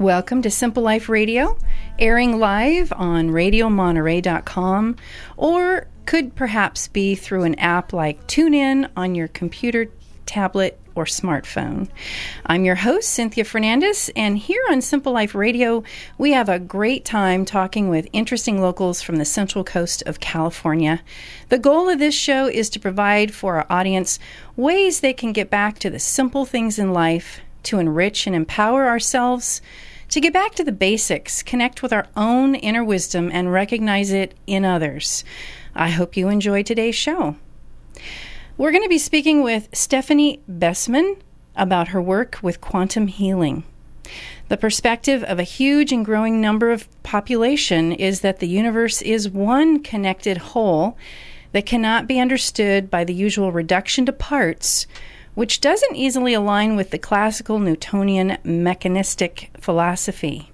Welcome to Simple Life Radio, airing live on radiomonterey.com, or could perhaps be through an app like TuneIn on your computer, tablet, or smartphone. I'm your host, Cynthia Fernandez, and here on Simple Life Radio, we have a great time talking with interesting locals from the Central Coast of California. The goal of this show is to provide for our audience ways they can get back to the simple things in life, to enrich and empower ourselves, to get back to the basics, connect with our own inner wisdom, and recognize it in others. I hope you enjoy today's show. We're going to be speaking with Stephanie Besmehn about her work with quantum healing. The perspective of a huge and growing number of population is that the universe is one connected whole that cannot be understood by the usual reduction to parts, which doesn't easily align with the classical Newtonian mechanistic philosophy.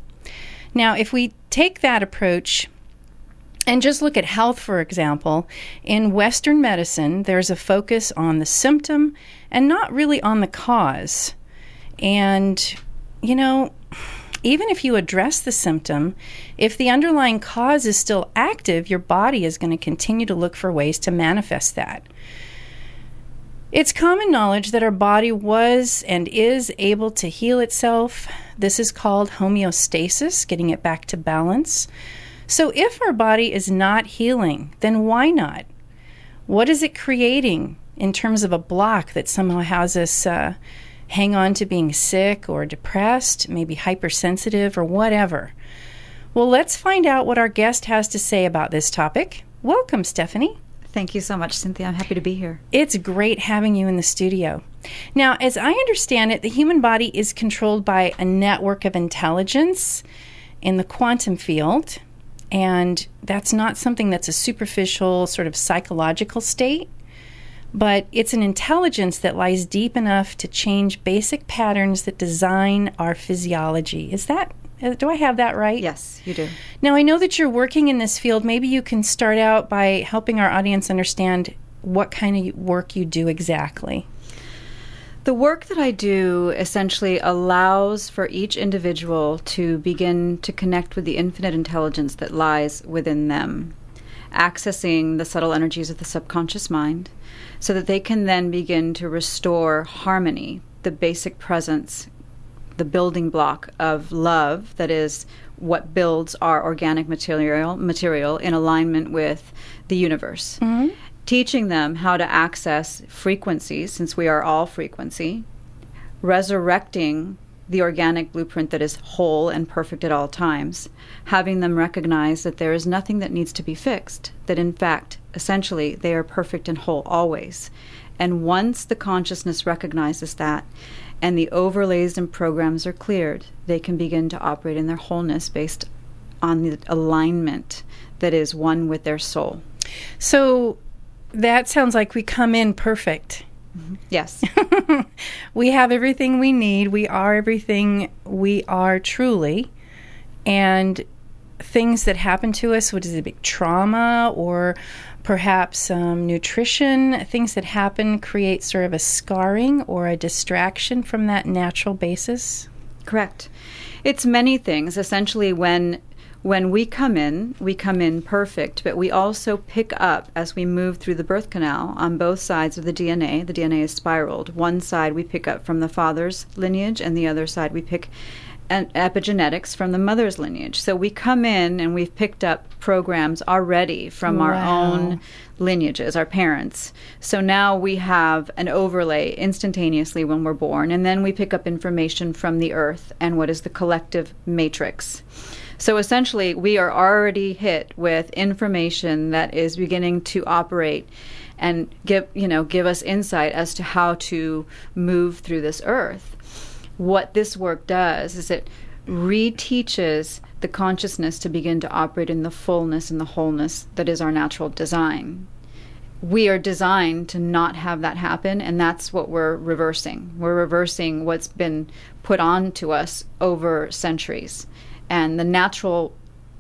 Now, if we take that approach and just look at health, for example, in Western medicine, there's a focus on the symptom and not really on the cause. And, you know, even if you address the symptom, if the underlying cause is still active, your body is going to continue to look for ways to manifest that. It's common knowledge that our body was and is able to heal itself. This is called homeostasis, getting it back to balance. So if our body is not healing, then why not? What is it creating in terms of a block that somehow has us hang on to being sick or depressed, maybe hypersensitive or whatever? Well, let's find out what our guest has to say about this topic. Welcome, Stephanie. Thank you so much, Cynthia. I'm happy to be here. It's great having you in the studio. Now, as I understand it, the human body is controlled by a network of intelligence in the quantum field, and that's not something that's a superficial sort of psychological state, but it's an intelligence that lies deep enough to change basic patterns that design our physiology. Is that, do I have that right? Yes, you do. Now, I know that you're working in this field. Maybe you can start out by helping our audience understand what kind of work you do exactly. The work that I do essentially allows for each individual to begin to connect with the infinite intelligence that lies within them, accessing the subtle energies of the subconscious mind, so that they can then begin to restore harmony, the basic presence, the building block of love, that is what builds our organic material in alignment with the universe. Mm-hmm. Teaching them how to access frequency, since we are all frequency, resurrecting the organic blueprint that is whole and perfect at all times, having them recognize that there is nothing that needs to be fixed, that in fact, essentially, they are perfect and whole always. And once the consciousness recognizes that, and the overlays and programs are cleared, they can begin to operate in their wholeness based on the alignment that is one with their soul. So that sounds like we come in perfect. Mm-hmm. Yes. We have everything we need. We are everything we are truly. And things that happen to us, which is a big trauma or perhaps nutrition, things that happen create sort of a scarring or a distraction from that natural basis. Correct. It's many things. Essentially, when we come in perfect, but we also pick up as we move through the birth canal on both sides of the DNA. The DNA is spiraled. One side we pick up from the father's lineage, and the other side we pick epigenetics from the mother's lineage. So we come in and we've picked up programs already from our own lineages, our parents. So now we have an overlay instantaneously when we're born, and then we pick up information from the earth and what is the collective matrix. So essentially, we are already hit with information that is beginning to operate and give us insight as to how to move through this earth. What this work does is it reteaches the consciousness to begin to operate in the fullness and the wholeness that is our natural design. We are designed to not have that happen, and that's what we're reversing. We're reversing what's been put on to us over centuries. And the natural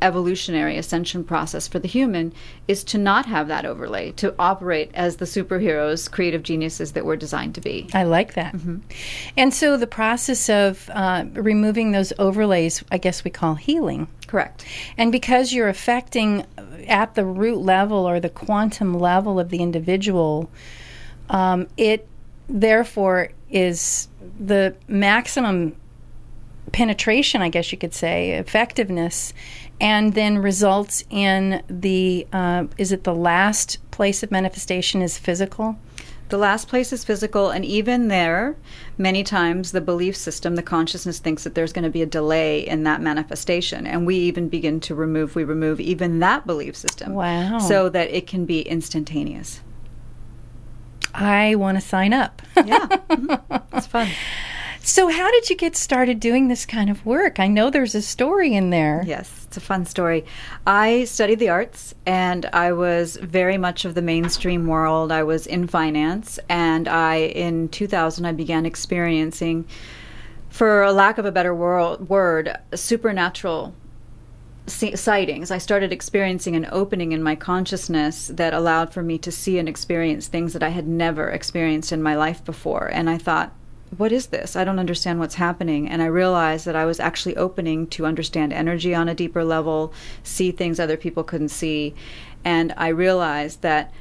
evolutionary ascension process for the human is to not have that overlay, to operate as the superheroes, creative geniuses that we're designed to be. I like that. Mm-hmm. And so the process of removing those overlays, I guess we call healing. Correct. And because you're affecting at the root level or the quantum level of the individual, it therefore is the maximum penetration, I guess you could say, effectiveness, and then results in the, is it the last place of manifestation is physical? The last place is physical, and even there, many times the belief system, the consciousness thinks that there's going to be a delay in that manifestation, and we even begin to remove, we remove even that belief system. Wow. So that it can be instantaneous. I want to sign up. Yeah, mm-hmm. It's fun. So how did you get started doing this kind of work? I know there's a story in there. Yes, it's a fun story. I studied the arts, and I was very much of the mainstream world. I was in finance, and in 2000, I began experiencing, for a lack of a better word, supernatural sightings. I started experiencing an opening in my consciousness that allowed for me to see and experience things that I had never experienced in my life before, and I thought, what is this? I don't understand what's happening. And I realized that I was actually opening to understand energy on a deeper level, see things other people couldn't see. And I realized that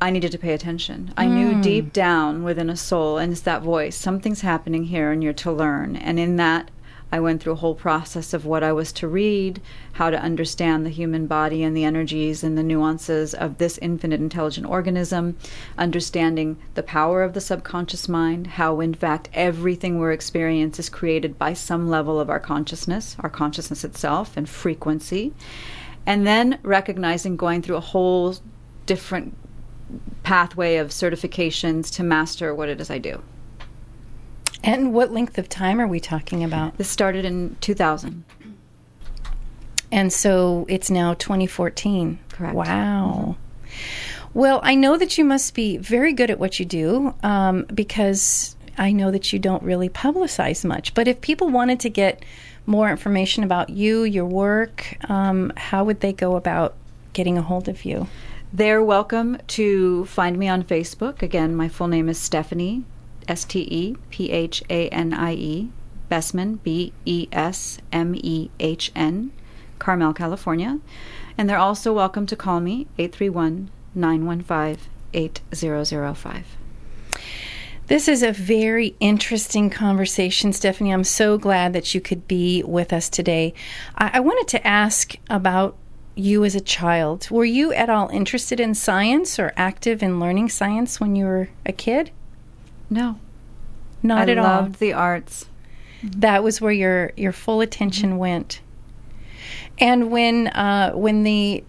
I needed to pay attention. I knew deep down within a soul, and it's that voice, something's happening here and you're to learn. And in that, I went through a whole process of what I was to read, how to understand the human body and the energies and the nuances of this infinite intelligent organism, understanding the power of the subconscious mind, how in fact everything we experience is created by some level of our consciousness itself and frequency, and then recognizing going through a whole different pathway of certifications to master what it is I do. And what length of time are we talking about? This started in 2000. And so it's now 2014. Correct. Wow. Mm-hmm. Well, I know that you must be very good at what you do, because I know that you don't really publicize much. But if people wanted to get more information about you, your work, how would they go about getting a hold of you? They're welcome to find me on Facebook. Again, my full name is Stephanie, S-T-E-P-H-A-N-I-E, Besmehn, B-E-S-M-E-H-N, Carmel, California. And they're also welcome to call me, 831-915-8005. This is a very interesting conversation, Stephanie. I'm so glad that you could be with us today. I wanted to ask about you as a child. Were you at all interested in science or active in learning science when you were a kid? No, not at all. I loved the arts. That was where your full attention went. And when the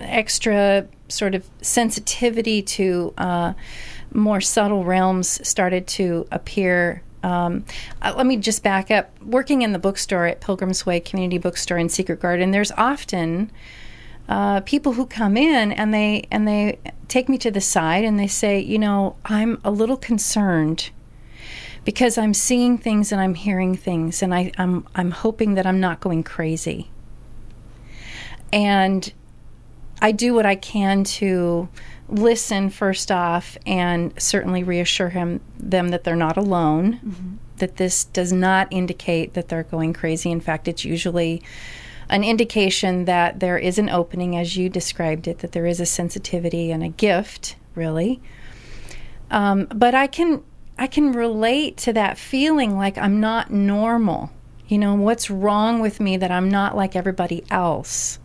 extra sort of sensitivity to more subtle realms started to appear, let me just back up. Working in the bookstore at Pilgrim's Way Community Bookstore in Secret Garden, there's often people who come in and they take me to the side and they say, you know, I'm a little concerned because I'm seeing things and I'm hearing things, and I'm hoping that I'm not going crazy. And I do what I can to listen first off and certainly reassure them that they're not alone, mm-hmm. that this does not indicate that they're going crazy. In fact, it's usually an indication that there is an opening, as you described it, that there is a sensitivity and a gift, really. But I can relate to that feeling, like I'm not normal. You know, what's wrong with me that I'm not like everybody else?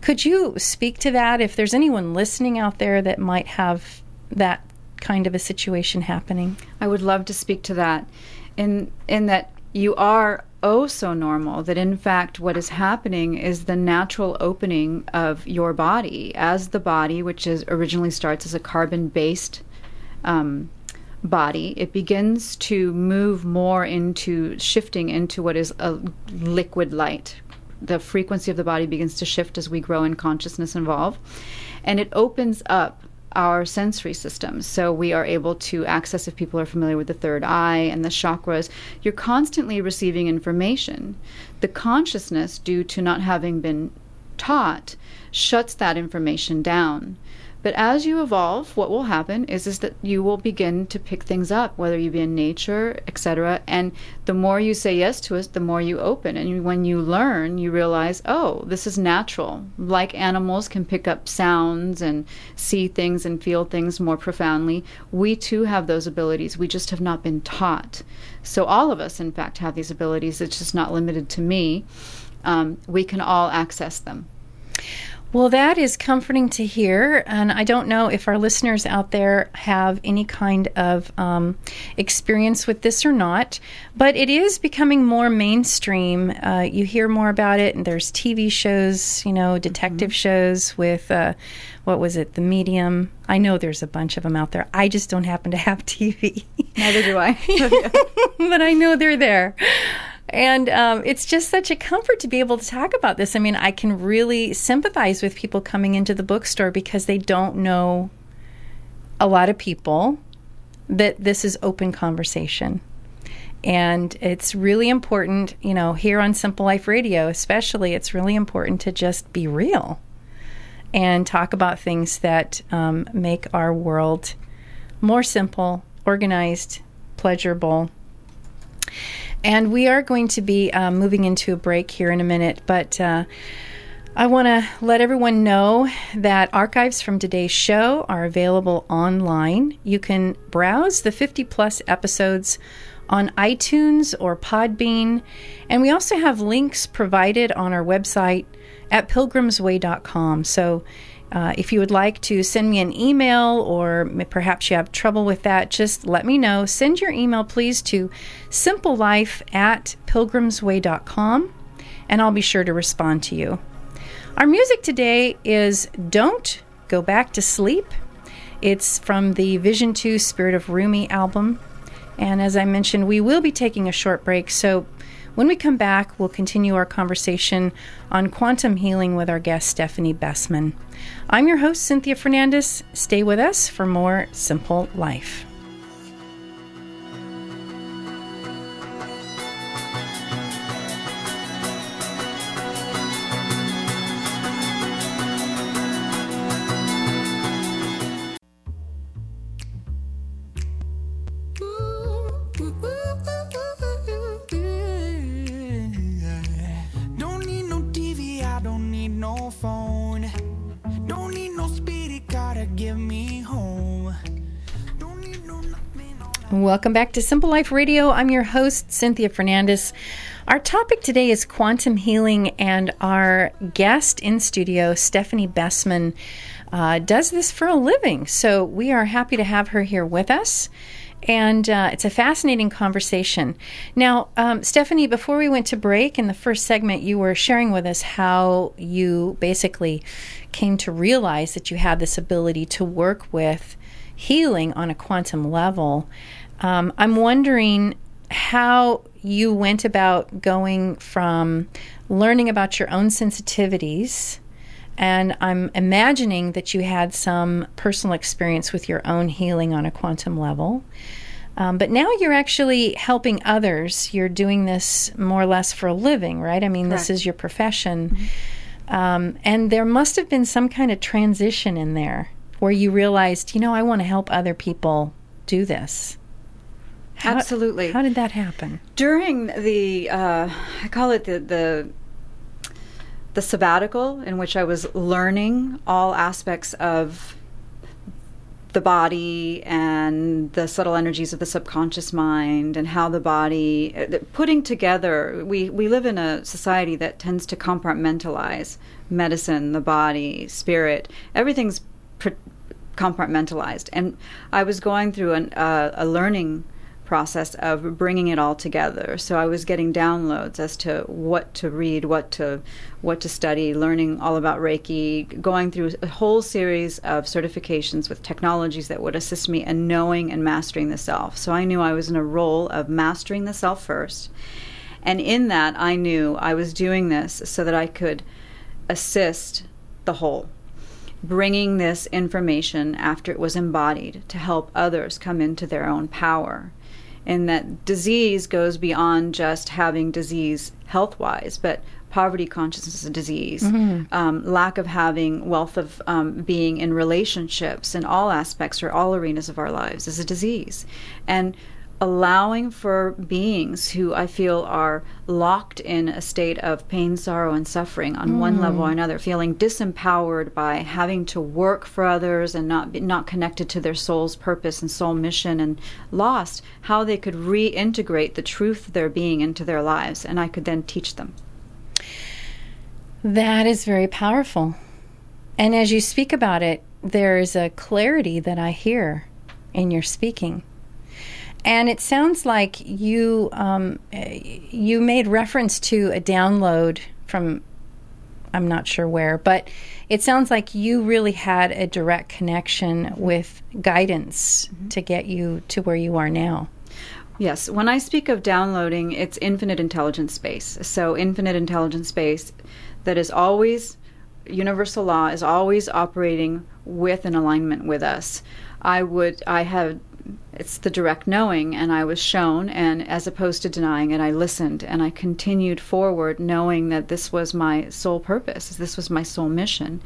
Could you speak to that? If there's anyone listening out there that might have that kind of a situation happening, I would love to speak to that. In that you are oh so normal, that in fact what is happening is the natural opening of your body as the body, which is originally starts as a carbon-based body. It begins to move more into shifting into what is a liquid light. The frequency of the body begins to shift as we grow in consciousness and evolve, and it opens up our sensory systems. So we are able to access, if people are familiar with the third eye and the chakras, you're constantly receiving information. The consciousness, due to not having been taught, shuts that information down. But as you evolve, what will happen is that you will begin to pick things up, whether you be in nature, etc. And the more you say yes to it, the more you open. And when you learn, you realize, oh, this is natural. Like animals can pick up sounds and see things and feel things more profoundly, we too have those abilities. We just have not been taught. So all of us, in fact, have these abilities. It's just not limited to me. We can all access them. Well, that is comforting to hear, and I don't know if our listeners out there have any kind of experience with this or not, but it is becoming more mainstream. You hear more about it, and there's TV shows, you know, detective shows with, what was it, The Medium. I know there's a bunch of them out there. I just don't happen to have TV. Neither do I. But I know they're there. And it's just such a comfort to be able to talk about this. I mean, I can really sympathize with people coming into the bookstore because they don't know, a lot of people, that this is open conversation. And it's really important, you know, here on Simple Life Radio especially, it's really important to just be real and talk about things that make our world more simple, organized, pleasurable. And we are going to be moving into a break here in a minute, but I want to let everyone know that archives from today's show are available online. You can browse the 50-plus episodes on iTunes or Podbean, and we also have links provided on our website at pilgrimsway.com. So if you would like to send me an email, or perhaps you have trouble with that, just let me know. Send your email, please, to simplelife@pilgrimsway.com, and I'll be sure to respond to you. Our music today is Don't Go Back to Sleep. It's from the Vision 2 Spirit of Rumi album. And as I mentioned, we will be taking a short break, so when we come back, we'll continue our conversation on quantum healing with our guest, Stephanie Besmehn. I'm your host, Cynthia Fernandez. Stay with us for more Simple Life. Welcome back to Simple Life Radio. I'm your host, Cynthia Fernandez. Our topic today is quantum healing, and our guest in studio, Stephanie Besmehn, does this for a living. So we are happy to have her here with us, and it's a fascinating conversation. Now, Stephanie, before we went to break, in the first segment, you were sharing with us how you basically came to realize that you had this ability to work with healing on a quantum level. I'm wondering how you went about going from learning about your own sensitivities, and I'm imagining that you had some personal experience with your own healing on a quantum level, but now you're actually helping others. You're doing this more or less for a living, right? I mean, correct. This is your profession. Mm-hmm. And there must have been some kind of transition in there where you realized, you know, I want to help other people do this. Absolutely. How did that happen? During the, I call it the sabbatical, in which I was learning all aspects of the body and the subtle energies of the subconscious mind and how the body, putting together, we live in a society that tends to compartmentalize medicine, the body, spirit, everything's compartmentalized. And I was going through a learning process of bringing it all together. So I was getting downloads as to what to read, what to study, learning all about Reiki, going through a whole series of certifications with technologies that would assist me in knowing and mastering the self. So I knew I was in a role of mastering the self first. And in that, I knew I was doing this so that I could assist the whole. bringing this information after it was embodied to help others come into their own power. And that disease goes beyond just having disease health-wise, but poverty consciousness is a disease, lack of having wealth of being in relationships in all aspects or all arenas of our lives is a disease. And allowing for beings who I feel are locked in a state of pain, sorrow, and suffering on one level or another, feeling disempowered by having to work for others and not connected to their soul's purpose and soul mission, and lost how they could reintegrate the truth of their being into their lives, and I could then teach them. That is very powerful. And as you speak about it, there is a clarity that I hear in your speaking. And it sounds like you you made reference to a download from, I'm not sure where, but it sounds like you really had a direct connection with guidance to get you to where you are now. Yes. When I speak of downloading, it's infinite intelligence space. So infinite intelligence space that is always, universal law is always operating with an alignment with us. It's the direct knowing, and I was shown, and as opposed to denying it, I listened, and I continued forward knowing that this was my sole purpose, this was my sole mission.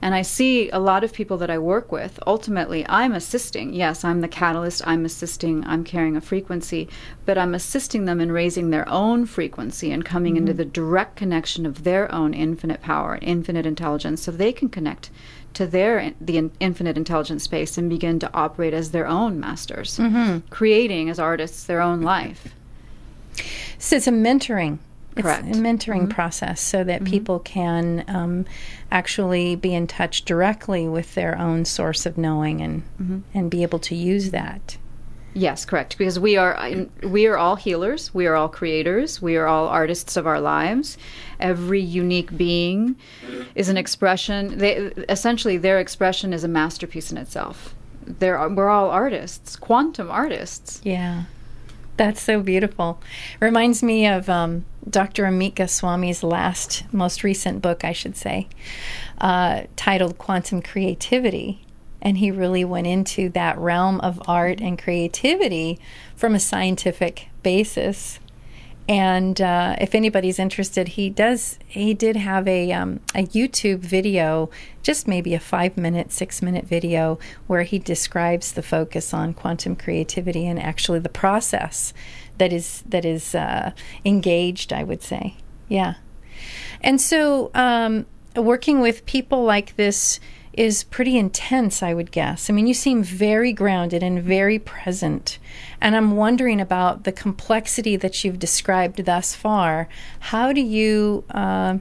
And I see a lot of people that I work with, ultimately I'm assisting. Yes, I'm the catalyst, I'm assisting, I'm carrying a frequency, but I'm assisting them in raising their own frequency and coming into the direct connection of their own infinite power and infinite intelligence, so they can connect to the infinite intelligence space and begin to operate as their own masters, creating as artists their own life. So it's a mentoring. Correct. It's a mentoring process so that people can actually be in touch directly with their own source of knowing and be able to use that. Yes, correct. Because we are all healers, we are all creators, we are all artists of our lives. Every unique being is an expression. Essentially, their expression is a masterpiece in itself. We're all artists, quantum artists. Yeah. That's so beautiful. Reminds me of Dr. Amika Swami's most recent book, I should say, titled Quantum Creativity. And he really went into that realm of art and creativity from a scientific basis. And if anybody's interested, he did have a YouTube video, just maybe a 5-minute, 6-minute video, where he describes the focus on quantum creativity and actually the process that is engaged, I would say. Yeah. And so working with people like this is pretty intense, I would guess. I mean, you seem very grounded and very present. And I'm wondering about the complexity that you've described thus far. How do you kind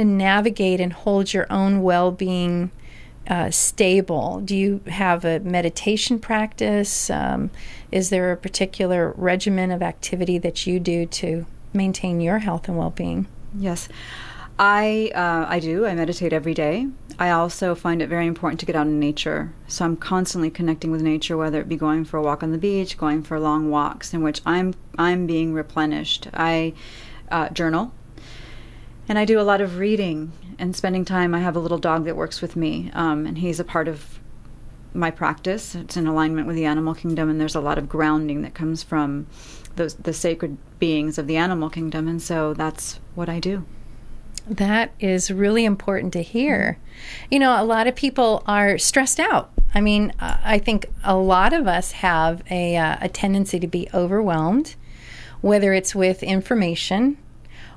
of navigate and hold your own well-being stable? Do you have a meditation practice? Is there a particular regimen of activity that you do to maintain your health and well-being? Yes. I do. I meditate every day. I also find it very important to get out in nature. So I'm constantly connecting with nature, whether it be going for a walk on the beach, going for long walks in which I'm being replenished. I journal. And I do a lot of reading and spending time. I have a little dog that works with me, and he's a part of my practice. It's in alignment with the animal kingdom, and there's a lot of grounding that comes from the sacred beings of the animal kingdom. And so that's what I do. That is really important to hear. You know, a lot of people are stressed out. I mean, I think a lot of us have a tendency to be overwhelmed, whether it's with information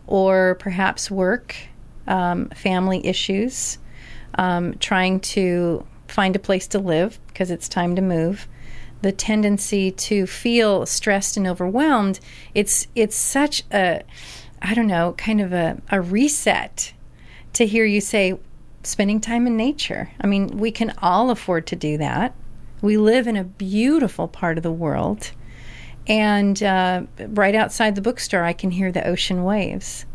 or perhaps work, family issues, trying to find a place to live because it's time to move. The tendency to feel stressed and overwhelmed, it's such a... I don't know, kind of a reset to hear you say spending time in nature. I mean, we can all afford to do that. We live in a beautiful part of the world. And right outside the bookstore, I can hear the ocean waves.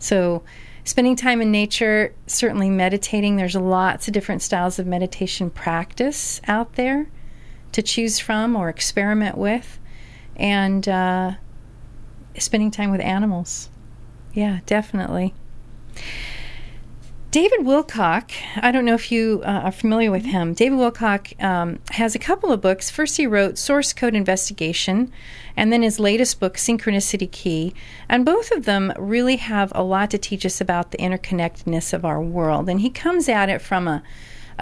So spending time in nature, certainly meditating. There's lots of different styles of meditation practice out there to choose from or experiment with. And spending time with animals. Yeah, definitely. David Wilcock, I don't know if you are familiar with him. David Wilcock has a couple of books. First, he wrote Source Code Investigation, and then his latest book, Synchronicity Key. And both of them really have a lot to teach us about the interconnectedness of our world. And he comes at it from a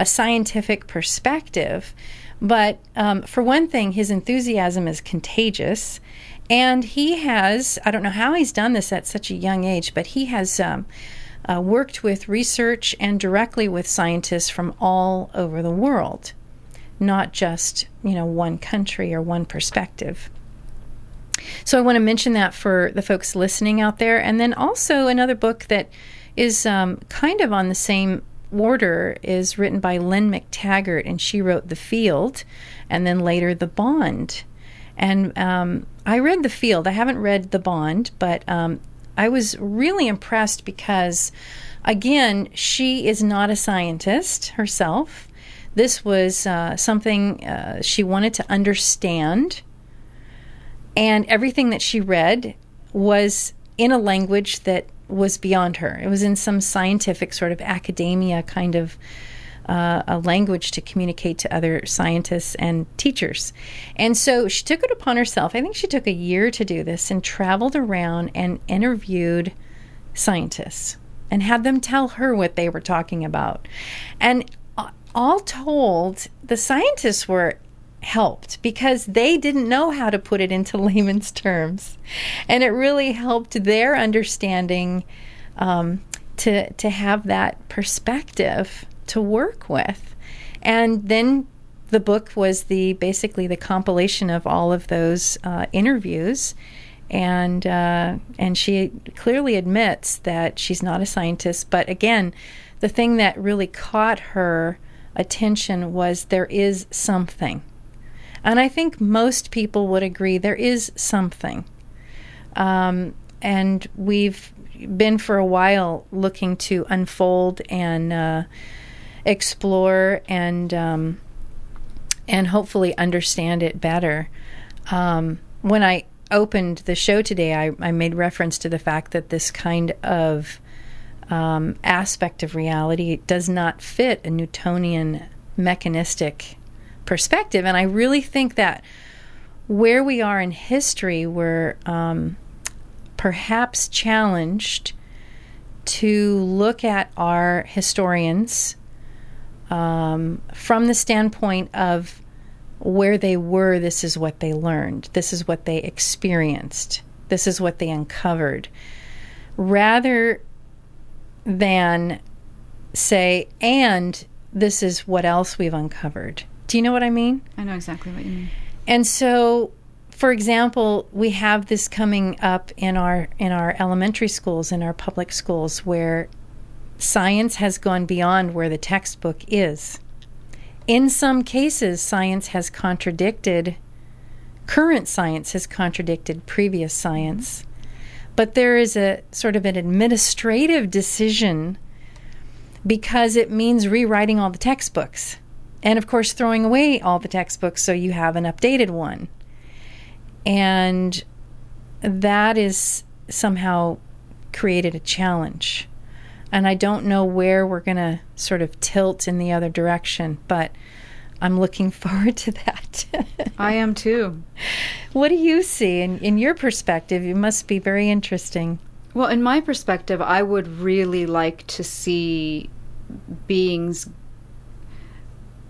scientific perspective. But for one thing, his enthusiasm is contagious. And he has, I don't know how he's done this at such a young age, but he has worked with research and directly with scientists from all over the world, not just, you know, one country or one perspective. So I want to mention that for the folks listening out there. And then also another book that is kind of on the same order is written by Lynn McTaggart, and she wrote The Field and then later The Bond. And I read The Field. I haven't read The Bond, but I was really impressed because, again, she is not a scientist herself. This was something she wanted to understand. And everything that she read was in a language that was beyond her. It was in some scientific sort of academia kind of a language to communicate to other scientists and teachers. And so she took it upon herself. I think she took a year to do this and traveled around and interviewed scientists and had them tell her what they were talking about. And all told, the scientists were helped because they didn't know how to put it into layman's terms. And it really helped their understanding to have that perspective to work with. And then the book was basically the compilation of all of those interviews, and she clearly admits that she's not a scientist, but again, the thing that really caught her attention was there is something. And I think most people would agree there is something. And we've been for a while looking to unfold and explore and hopefully understand it better. When I opened the show today, I made reference to the fact that this kind of aspect of reality does not fit a Newtonian mechanistic perspective. And I really think that where we are in history, we're perhaps challenged to look at our historians from the standpoint of where they were. This is what they learned. This is what they experienced. This is what they uncovered. Rather than say, and this is what else we've uncovered. Do you know what I mean? I know exactly what you mean. And so, for example, we have this coming up in our elementary schools, in our public schools, where science has gone beyond where the textbook is. In some cases, current science has contradicted previous science. But there is a sort of an administrative decision because it means rewriting all the textbooks. And of course, throwing away all the textbooks so you have an updated one. And that is somehow created a challenge. And I don't know where we're going to sort of tilt in the other direction, but I'm looking forward to that. I am too. What do you see in your perspective? It must be very interesting. Well, in my perspective, I would really like to see beings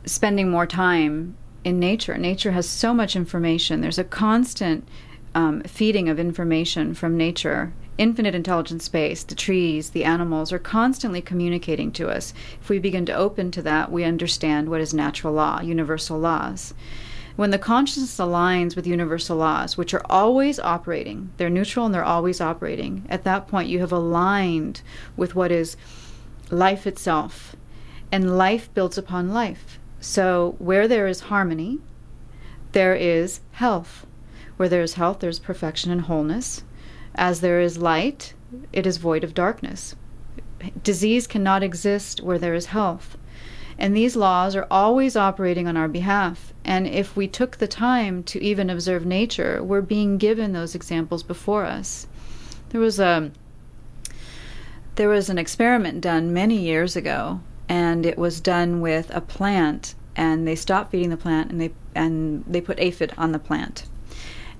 spending more time in nature. Nature has so much information. There's a constant feeding of information from nature. Infinite intelligent space, the trees, the animals are constantly communicating to us. If we begin to open to that, we understand what is natural law, universal laws. When the consciousness aligns with universal laws, which are always operating, they're neutral and they're always operating, at that point you have aligned with what is life itself. And life builds upon life. So where there is harmony, there is health. Where there is health, there's perfection and wholeness. As there is light, it is void of darkness. Disease cannot exist where there is health. And these laws are always operating on our behalf. And if we took the time to even observe nature, we're being given those examples before us. There was There was an experiment done many years ago, and it was done with a plant, and they stopped feeding the plant, and they put aphid on the plant.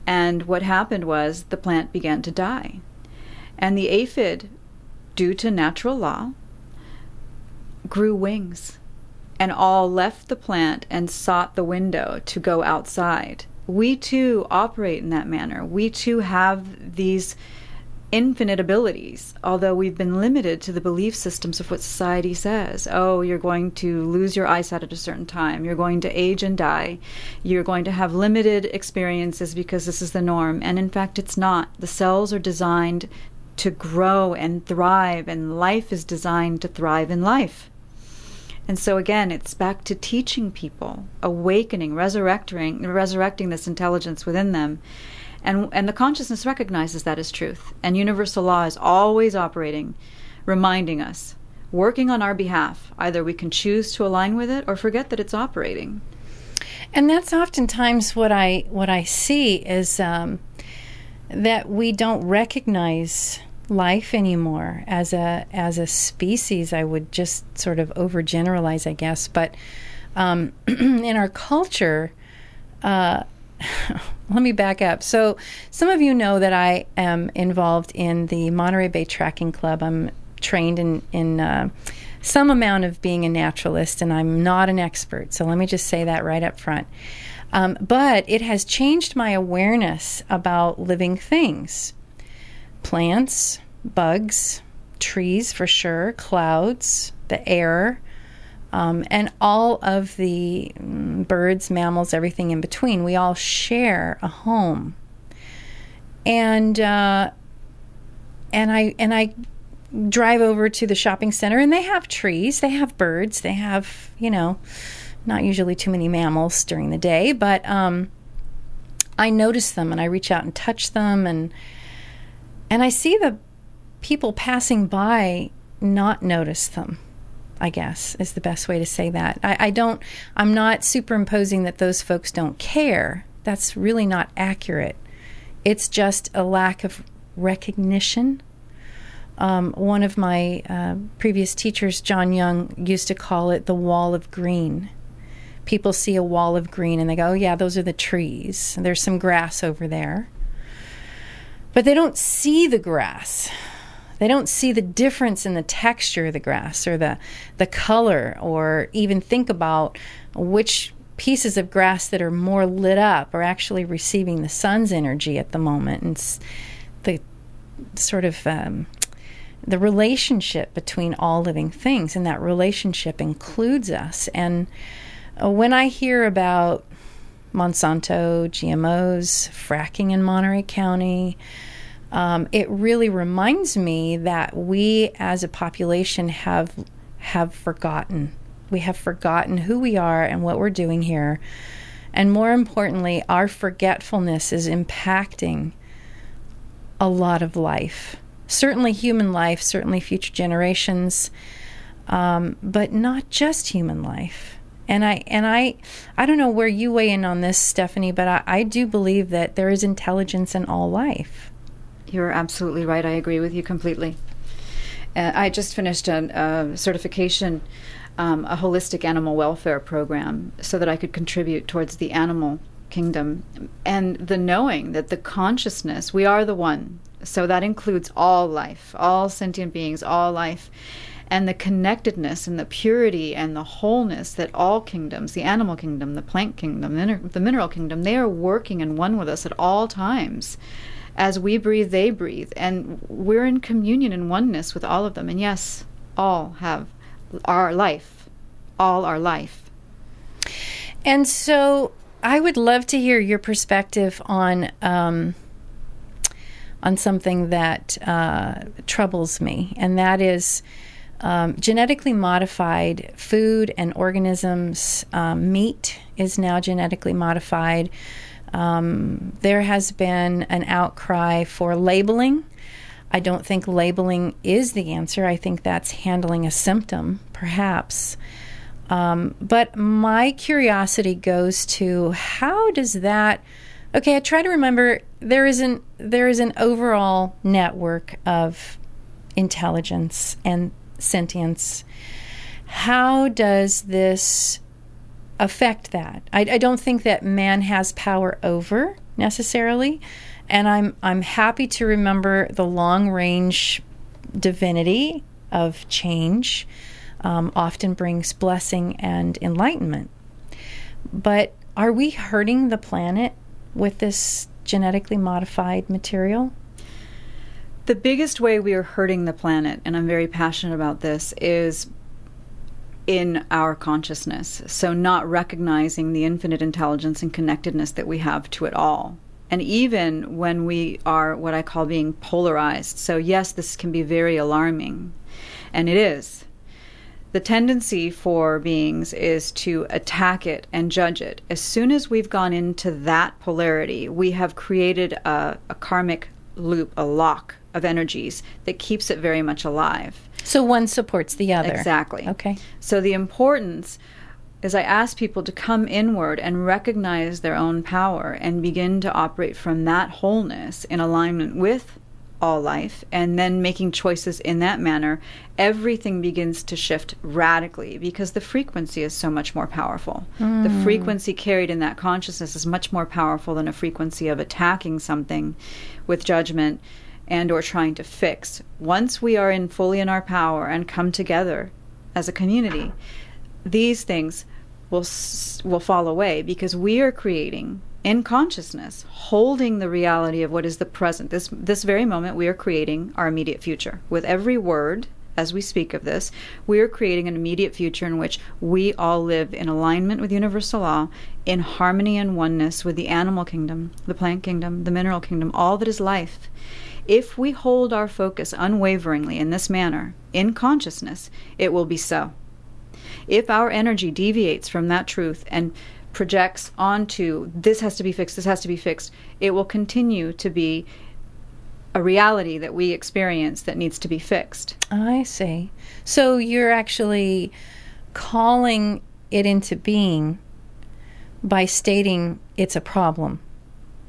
And what happened was the plant began to die. And the aphid, due to natural law, grew wings and all left the plant and sought the window to go outside. We too operate in that manner. We too have these infinite abilities, although we've been limited to the belief systems of what society says. Oh, you're going to lose your eyesight at a certain time. You're going to age and die. You're going to have limited experiences because this is the norm. And in fact, it's not. The cells are designed to grow and thrive, and life is designed to thrive in life. And so again, it's back to teaching people, awakening, resurrecting this intelligence within them. And the consciousness recognizes that as truth. And universal law is always operating, reminding us, working on our behalf. Either we can choose to align with it or forget that it's operating. And that's oftentimes what I see is that we don't recognize life anymore as a species. I would just sort of overgeneralize, I guess. But in our culture, let me back up. So some of you know that I am involved in the Monterey Bay Tracking Club. I'm trained in some amount of being a naturalist, and I'm not an expert. So let me just say that right up front. But it has changed my awareness about living things. Plants, bugs, trees for sure, clouds, the air, and all of the birds, mammals, everything in between. We all share a home. And I drive over to the shopping center, and they have trees, they have birds, they have, not usually too many mammals during the day, but I notice them, and I reach out and touch them, and I see the people passing by not notice them, I guess, is the best way to say that. I'm not superimposing that those folks don't care. That's really not accurate. It's just a lack of recognition. One of my previous teachers, John Young, used to call it the wall of green. People see a wall of green and they go, oh yeah, those are the trees. There's some grass over there. But they don't see the grass. They don't see the difference in the texture of the grass or the color, or even think about which pieces of grass that are more lit up are actually receiving the sun's energy at the moment. And the sort of the relationship between all living things, and that relationship includes us. And when I hear about Monsanto, GMOs, fracking in Monterey County, it really reminds me that we as a population have forgotten. We have forgotten who we are and what we're doing here. And more importantly, our forgetfulness is impacting a lot of life. Certainly human life, certainly future generations, but not just human life. And I don't know where you weigh in on this, Stephanie, but I do believe that there is intelligence in all life. You're absolutely right. I agree with you completely. I just finished a certification, a holistic animal welfare program, so that I could contribute towards the animal kingdom. And the knowing that the consciousness, we are the one. So that includes all life, all sentient beings, all life. And the connectedness and the purity and the wholeness that all kingdoms, the animal kingdom, the plant kingdom, the mineral kingdom, they are working in one with us at all times. As we breathe, they breathe. And we're in communion and oneness with all of them. And yes, all have our life, all our life. And so I would love to hear your perspective on something that troubles me, and that is genetically modified food and organisms. Meat is now genetically modified. There has been an outcry for labeling. I don't think labeling is the answer. I think that's handling a symptom, perhaps. But my curiosity goes to, how does that... Okay, I try to remember there is an overall network of intelligence and sentience. How does this affect that? I don't think that man has power over necessarily, and I'm happy to remember the long-range divinity of change often brings blessing and enlightenment. But are we hurting the planet with this genetically modified material? The biggest way we are hurting the planet, and I'm very passionate about this, is in our consciousness. So not recognizing the infinite intelligence and connectedness that we have to it all. And even when we are what I call being polarized. So yes, this can be very alarming, and it is. The tendency for beings is to attack it and judge it. As soon as we've gone into that polarity, we have created a karmic loop, a lock of energies that keeps it very much alive. So one supports the other. Exactly. Okay. So the importance is I ask people to come inward and recognize their own power and begin to operate from that wholeness in alignment with all life, and then making choices in that manner. Everything begins to shift radically because the frequency is so much more powerful. The frequency carried in that consciousness is much more powerful than a frequency of attacking something with judgment and or trying to fix. Once we are in fully in our power and come together as a community, these things will fall away, because we are creating in consciousness, holding the reality of what is the present. This very moment, we are creating our immediate future. With every word, as we speak of this, we are creating an immediate future in which we all live in alignment with universal law, in harmony and oneness with the animal kingdom, the plant kingdom, the mineral kingdom, all that is life. If we hold our focus unwaveringly in this manner, in consciousness, it will be so. If our energy deviates from that truth and projects onto this has to be fixed, it will continue to be a reality that we experience that needs to be fixed. I see. So you're actually calling it into being by stating it's a problem.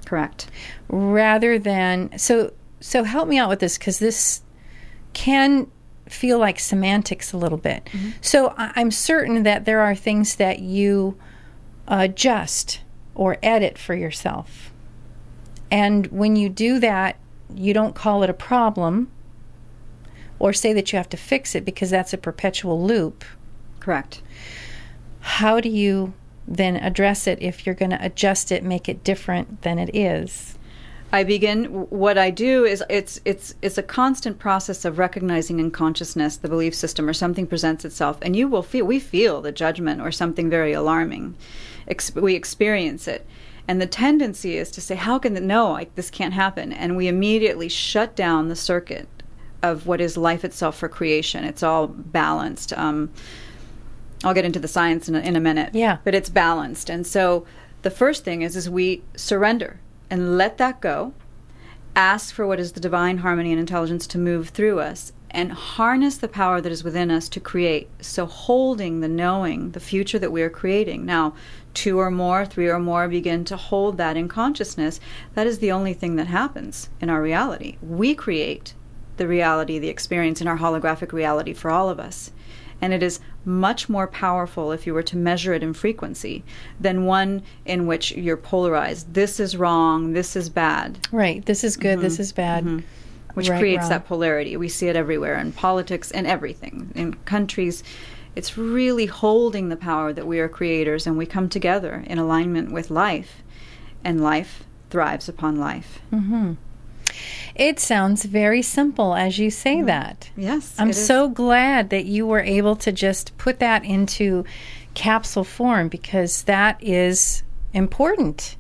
Correct. Rather than, so help me out with this, because this can feel like semantics a little bit. Mm-hmm. So I'm certain that there are things that you adjust or edit for yourself. And when you do that, you don't call it a problem or say that you have to fix it, because that's a perpetual loop. Correct. How do you then address it if you're going to adjust it, make it different than it is? I begin, what I do is it's a constant process of recognizing in consciousness the belief system or something presents itself, and you will feel, we feel the judgment or something very alarming. We experience it. And the tendency is to say, how can this can't happen? And we immediately shut down the circuit of what is life itself for creation. It's all balanced. I'll get into the science in a minute. Yeah. But it's balanced. And so the first thing is we surrender and let that go. Ask for what is the divine harmony and intelligence to move through us, and harness the power that is within us to create. So holding the knowing, the future that we are creating. Now, 2 or more, 3 or more begin to hold that in consciousness. That is the only thing that happens in our reality. We create the reality, the experience in our holographic reality for all of us. And it is much more powerful if you were to measure it in frequency than one in which you're polarized. This is wrong, this is bad. Right, this is good, mm-hmm. This is bad. Mm-hmm. Which right, creates wrong. That polarity. We see it everywhere, in politics and everything, in countries. It's really holding the power that we are creators and we come together in alignment with life, and life thrives upon life. Mm-hmm. It sounds very simple as you say that. Yes. I'm so glad that you were able to just put that into capsule form, because that is important.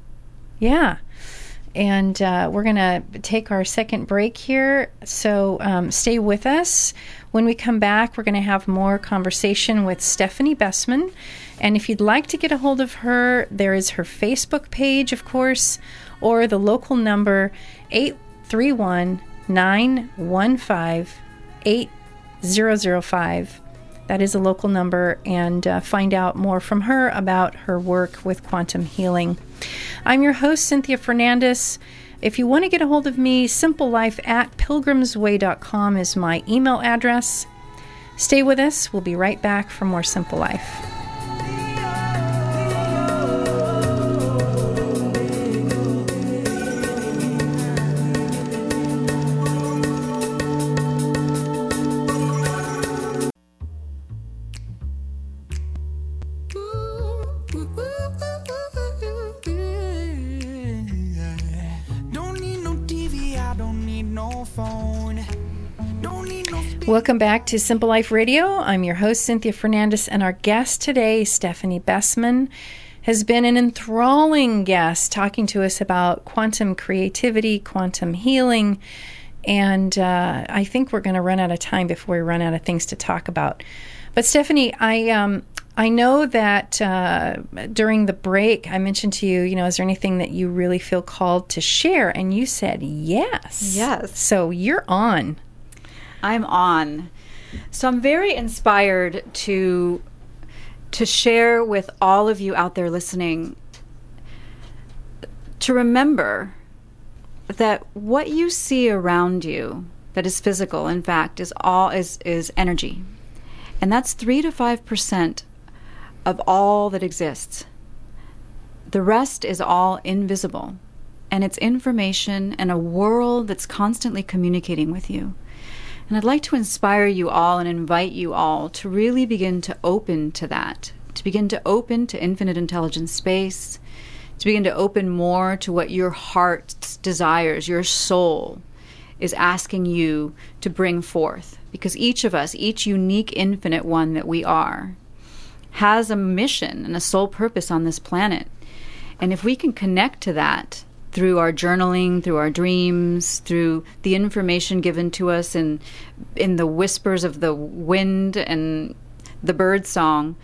Yeah. And we're going to take our second break here, so stay with us. When we come back, we're going to have more conversation with Stephanie Besmehn. And if you'd like to get a hold of her, there is her Facebook page, of course, or the local number 831-915-8005. That is a local number, and find out more from her about her work with quantum healing. I'm your host, Cynthia Fernandez. If you want to get a hold of me, simplelife@pilgrimsway.com is my email address. Stay with us. We'll be right back for more Simple Life. Welcome back to Simple Life Radio. I'm your host, Cynthia Fernandez, and our guest today, Stephanie Besmehn, has been an enthralling guest talking to us about quantum creativity, quantum healing, and I think we're going to run out of time before we run out of things to talk about. But Stephanie, I know that during the break, I mentioned to you, you know, is there anything that you really feel called to share? And you said yes. Yes. So you're on. I'm on. So I'm very inspired to share with all of you out there listening to remember that what you see around you that is physical, in fact, is energy. And that's 3 to 5% of all that exists. The rest is all invisible, and it's information and a world that's constantly communicating with you. And I'd like to inspire you all and invite you all to really begin to open to that, to begin to open to infinite intelligence space, to begin to open more to what your heart desires, your soul is asking you to bring forth. Because each of us, each unique infinite one that we are, has a mission and a sole purpose on this planet. And if we can connect to that, through our journaling, through our dreams, through the information given to us in the whispers of the wind and the bird song,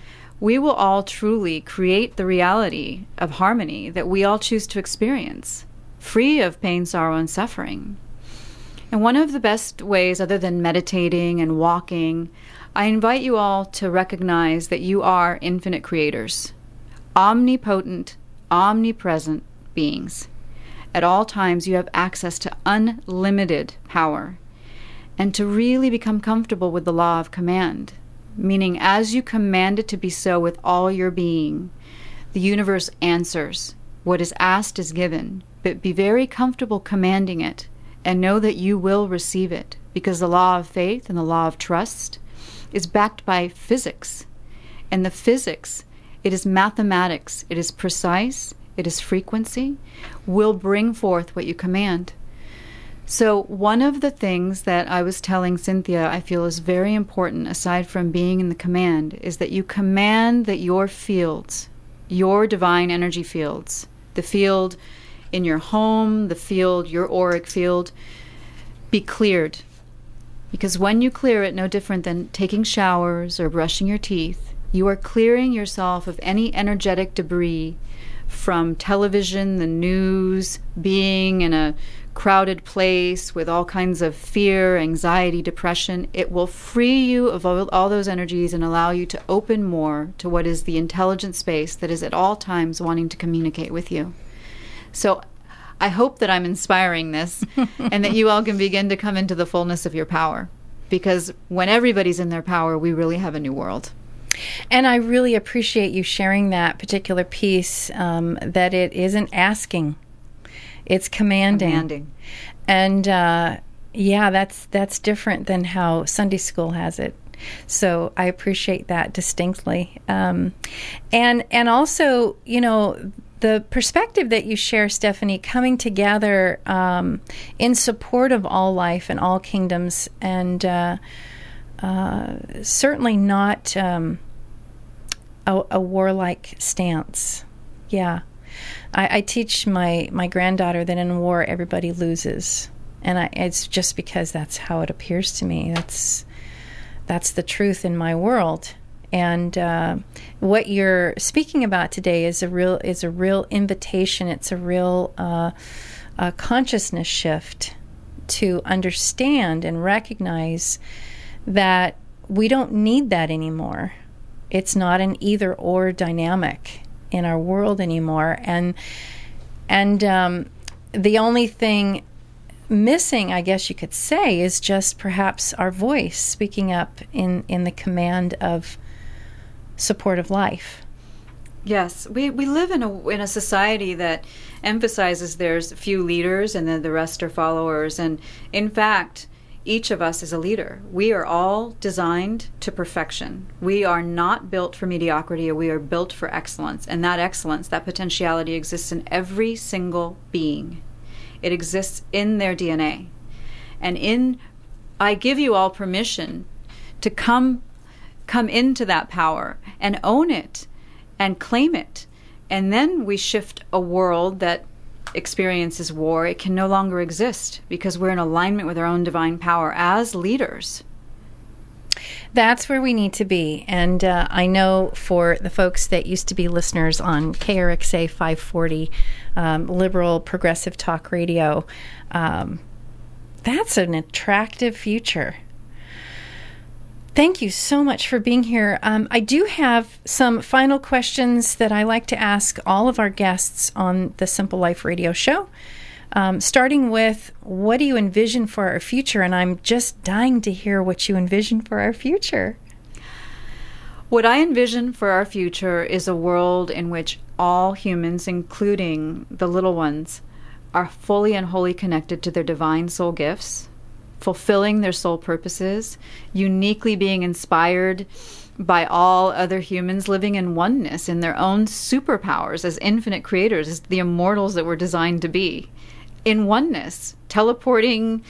we will all truly create the reality of harmony that we all choose to experience, free of pain, sorrow, and suffering. And one of the best ways, other than meditating and walking, I invite you all to recognize that you are infinite creators, omnipotent, omnipresent beings. At all times, you have access to unlimited power, and to really become comfortable with the law of command, meaning as you command it to be so with all your being, the universe answers. What is asked is given, but be very comfortable commanding it, and know that you will receive it, because the law of faith and the law of trust is backed by physics. And the physics, it is mathematics, it is precise, it is frequency, will bring forth what you command. So one of the things that I was telling Cynthia I feel is very important, aside from being in the command, is that you command that your fields, your divine energy fields, the field in your home, the field, your auric field, be cleared. Because when you clear it, no different than taking showers or brushing your teeth, you are clearing yourself of any energetic debris from television, the news, being in a crowded place with all kinds of fear, anxiety, depression. It will free you of all those energies and allow you to open more to what is the intelligent space that is at all times wanting to communicate with you. So I hope that I'm inspiring this and that you all can begin to come into the fullness of your power, because when everybody's in their power, we really have a new world. And I really appreciate you sharing that particular piece, that it isn't asking, it's commanding. And yeah, that's different than how Sunday school has it. So I appreciate that distinctly. And also, you know, the perspective that you share, Stephanie, coming together in support of all life and all kingdoms, and certainly not a warlike stance. Yeah. I teach my granddaughter that in war everybody loses, and it's just because that's how it appears to me. That's the truth in my world. And what you're speaking about today is a real invitation. It's a real a consciousness shift to understand and recognize that we don't need that anymore. It's not an either-or dynamic in our world anymore, and the only thing missing, I guess you could say, is just perhaps our voice speaking up in the command of supportive life. Yes, we live in a society that emphasizes there's few leaders and then the rest are followers. And in fact, each of us is a leader. We are all designed to perfection. We are not built for mediocrity. We are built for excellence. And that excellence, that potentiality exists in every single being. It exists in their DNA. And I give you all permission to come into that power and own it and claim it. And then we shift a world that experiences war. It can no longer exist because we're in alignment with our own divine power as leaders. That's where we need to be. And I know for the folks that used to be listeners on KRXA 540, liberal progressive talk radio, that's an attractive future. Thank you so much for being here. I do have some final questions that I like to ask all of our guests on the Simple Life Radio show. Starting with, what do you envision for our future? And I'm just dying to hear what you envision for our future. What I envision for our future is a world in which all humans, including the little ones, are fully and wholly connected to their divine soul gifts, fulfilling their soul purposes, uniquely being inspired by all other humans, living in oneness in their own superpowers as infinite creators, as the immortals that we're designed to be, in oneness, teleporting,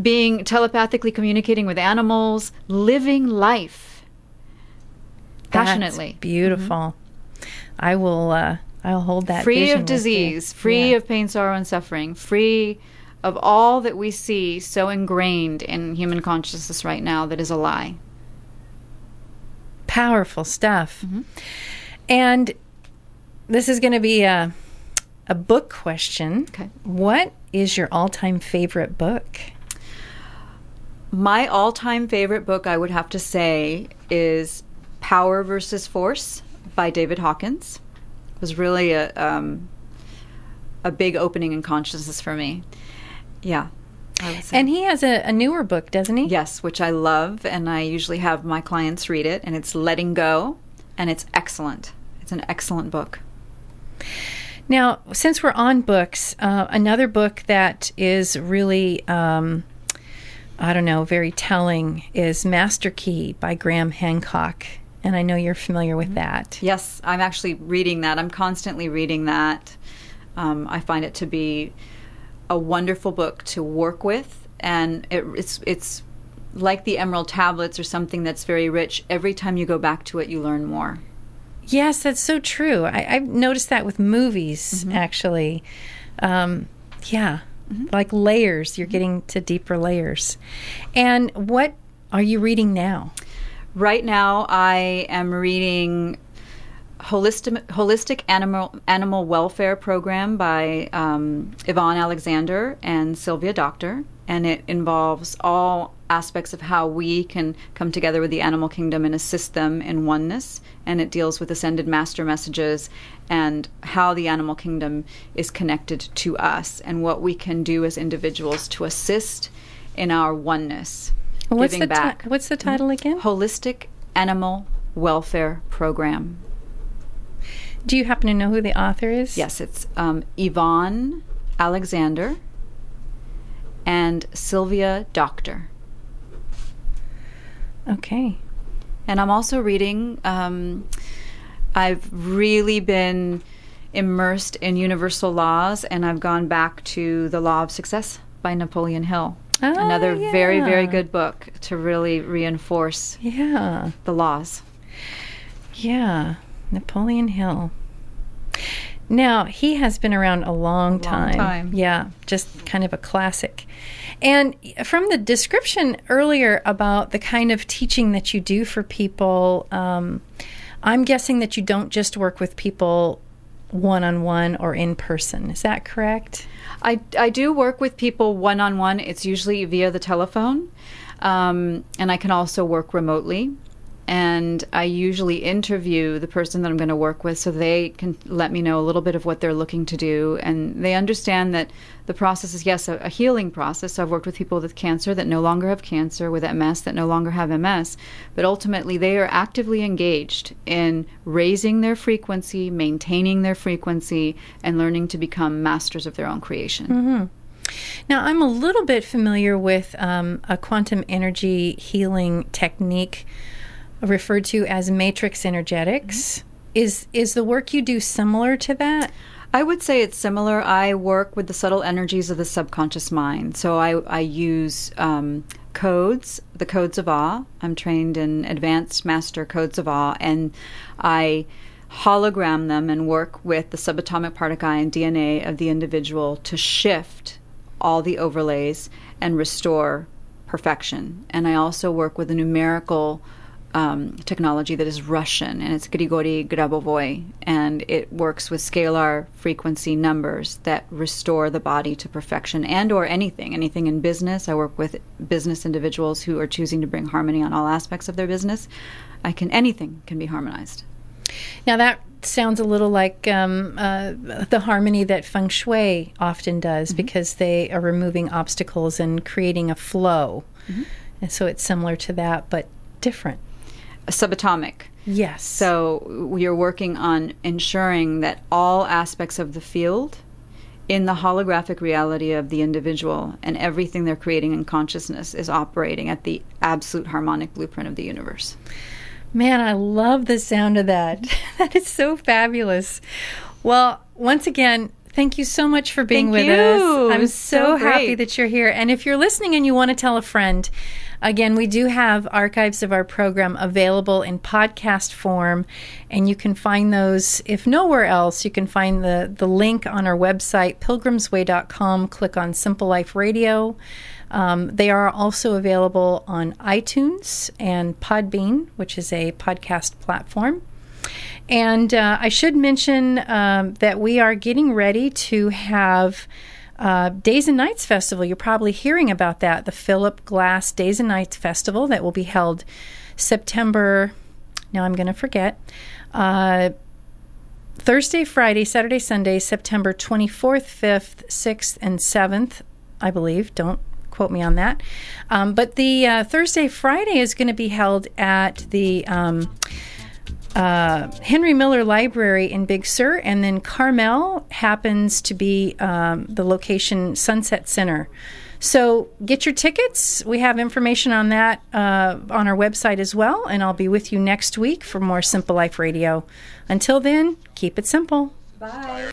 being telepathically communicating with animals, living life passionately. That's beautiful. Mm-hmm. I'll hold that free vision of disease, free of pain, sorrow, and suffering, free of all that we see so ingrained in human consciousness right now that is a lie. Powerful stuff. Mm-hmm. And this is going to be a book question. Okay. What is your all-time favorite book? My all-time favorite book, I would have to say, is Power Versus Force by David Hawkins. It was really a big opening in consciousness for me. Yeah. And he has a newer book, doesn't he? Yes, which I love, and I usually have my clients read it, and it's Letting Go, and it's excellent. It's an excellent book. Now, since we're on books, another book that is really, very telling is Master Key by Graham Hancock, and I know you're familiar with that. Yes, I'm actually reading that. I'm constantly reading that. I find it to be a wonderful book to work with, and it's like the Emerald Tablets or something that's very rich. Every time you go back to it, you learn more. Yes, that's so true. I've noticed that with movies, mm-hmm. actually. Mm-hmm. Like layers. You're getting to deeper layers. And what are you reading now? Right now, I am reading Holistic Animal Welfare Program by Yvonne Alexander and Sylvia Doctor, and it involves all aspects of how we can come together with the animal kingdom and assist them in oneness, and it deals with ascended master messages and how the animal kingdom is connected to us and what we can do as individuals to assist in our oneness. What's the title again? Holistic Animal Welfare Program. Do you happen to know who the author is? Yes, it's Yvonne Alexander and Sylvia Doctor. Okay. And I'm also reading, I've really been immersed in universal laws, and I've gone back to The Law of Success by Napoleon Hill. Another very, very good book to really reinforce the laws. Yeah. Napoleon Hill. Now, he has been around a long time. Yeah, just kind of a classic. And from the description earlier about the kind of teaching that you do for people, I'm guessing that you don't just work with people one-on-one or in person. Is that correct? I do work with people one-on-one. It's usually via the telephone. And I can also work remotely. and I usually interview the person that I'm going to work with so they can let me know a little bit of what they're looking to do, and they understand that the process is, yes, a healing process. So I've worked with people with cancer that no longer have cancer, with MS that no longer have MS, but ultimately they are actively engaged in raising their frequency, maintaining their frequency, and learning to become masters of their own creation. Mm-hmm. Now, I'm a little bit familiar with a quantum energy healing technique referred to as matrix energetics. Mm-hmm. Is the work you do similar to that? I would say it's similar. I work with the subtle energies of the subconscious mind. So I use codes, the codes of awe. I'm trained in advanced master codes of awe, and I hologram them and work with the subatomic particle and DNA of the individual to shift all the overlays and restore perfection. And I also work with a numerical technology that is Russian, and it's Grigori Grabovoi, and it works with scalar frequency numbers that restore the body to perfection and or anything in business. I work with business individuals who are choosing to bring harmony on all aspects of their business. Anything can be harmonized. Now that sounds a little like the harmony that feng shui often does, mm-hmm. because they are removing obstacles and creating a flow. Mm-hmm. And so it's similar to that, but different. Subatomic. Yes. So we are working on ensuring that all aspects of the field in the holographic reality of the individual and everything they're creating in consciousness is operating at the absolute harmonic blueprint of the universe. Man, I love the sound of that. That is so fabulous. Well, once again, thank you so much for being with us. I'm so happy that you're here. And if you're listening and you want to tell a friend, again, we do have archives of our program available in podcast form, and you can find those, if nowhere else, you can find the link on our website, pilgrimsway.com. Click on Simple Life Radio. They are also available on iTunes and Podbean, which is a podcast platform. And I should mention that we are getting ready to have Days and Nights Festival. You're probably hearing about that, the Philip Glass Days and Nights Festival that will be held September, now I'm going to forget, Thursday, Friday, Saturday, Sunday, September 24th, 5th, 6th, and 7th, I believe. Don't quote me on that. But the Thursday, Friday is going to be held at the Henry Miller Library in Big Sur, and then Carmel happens to be the location, Sunset Center. So get your tickets. We have information on that on our website as well, and I'll be with you next week for more Simple Life Radio. Until then, keep it simple. Bye.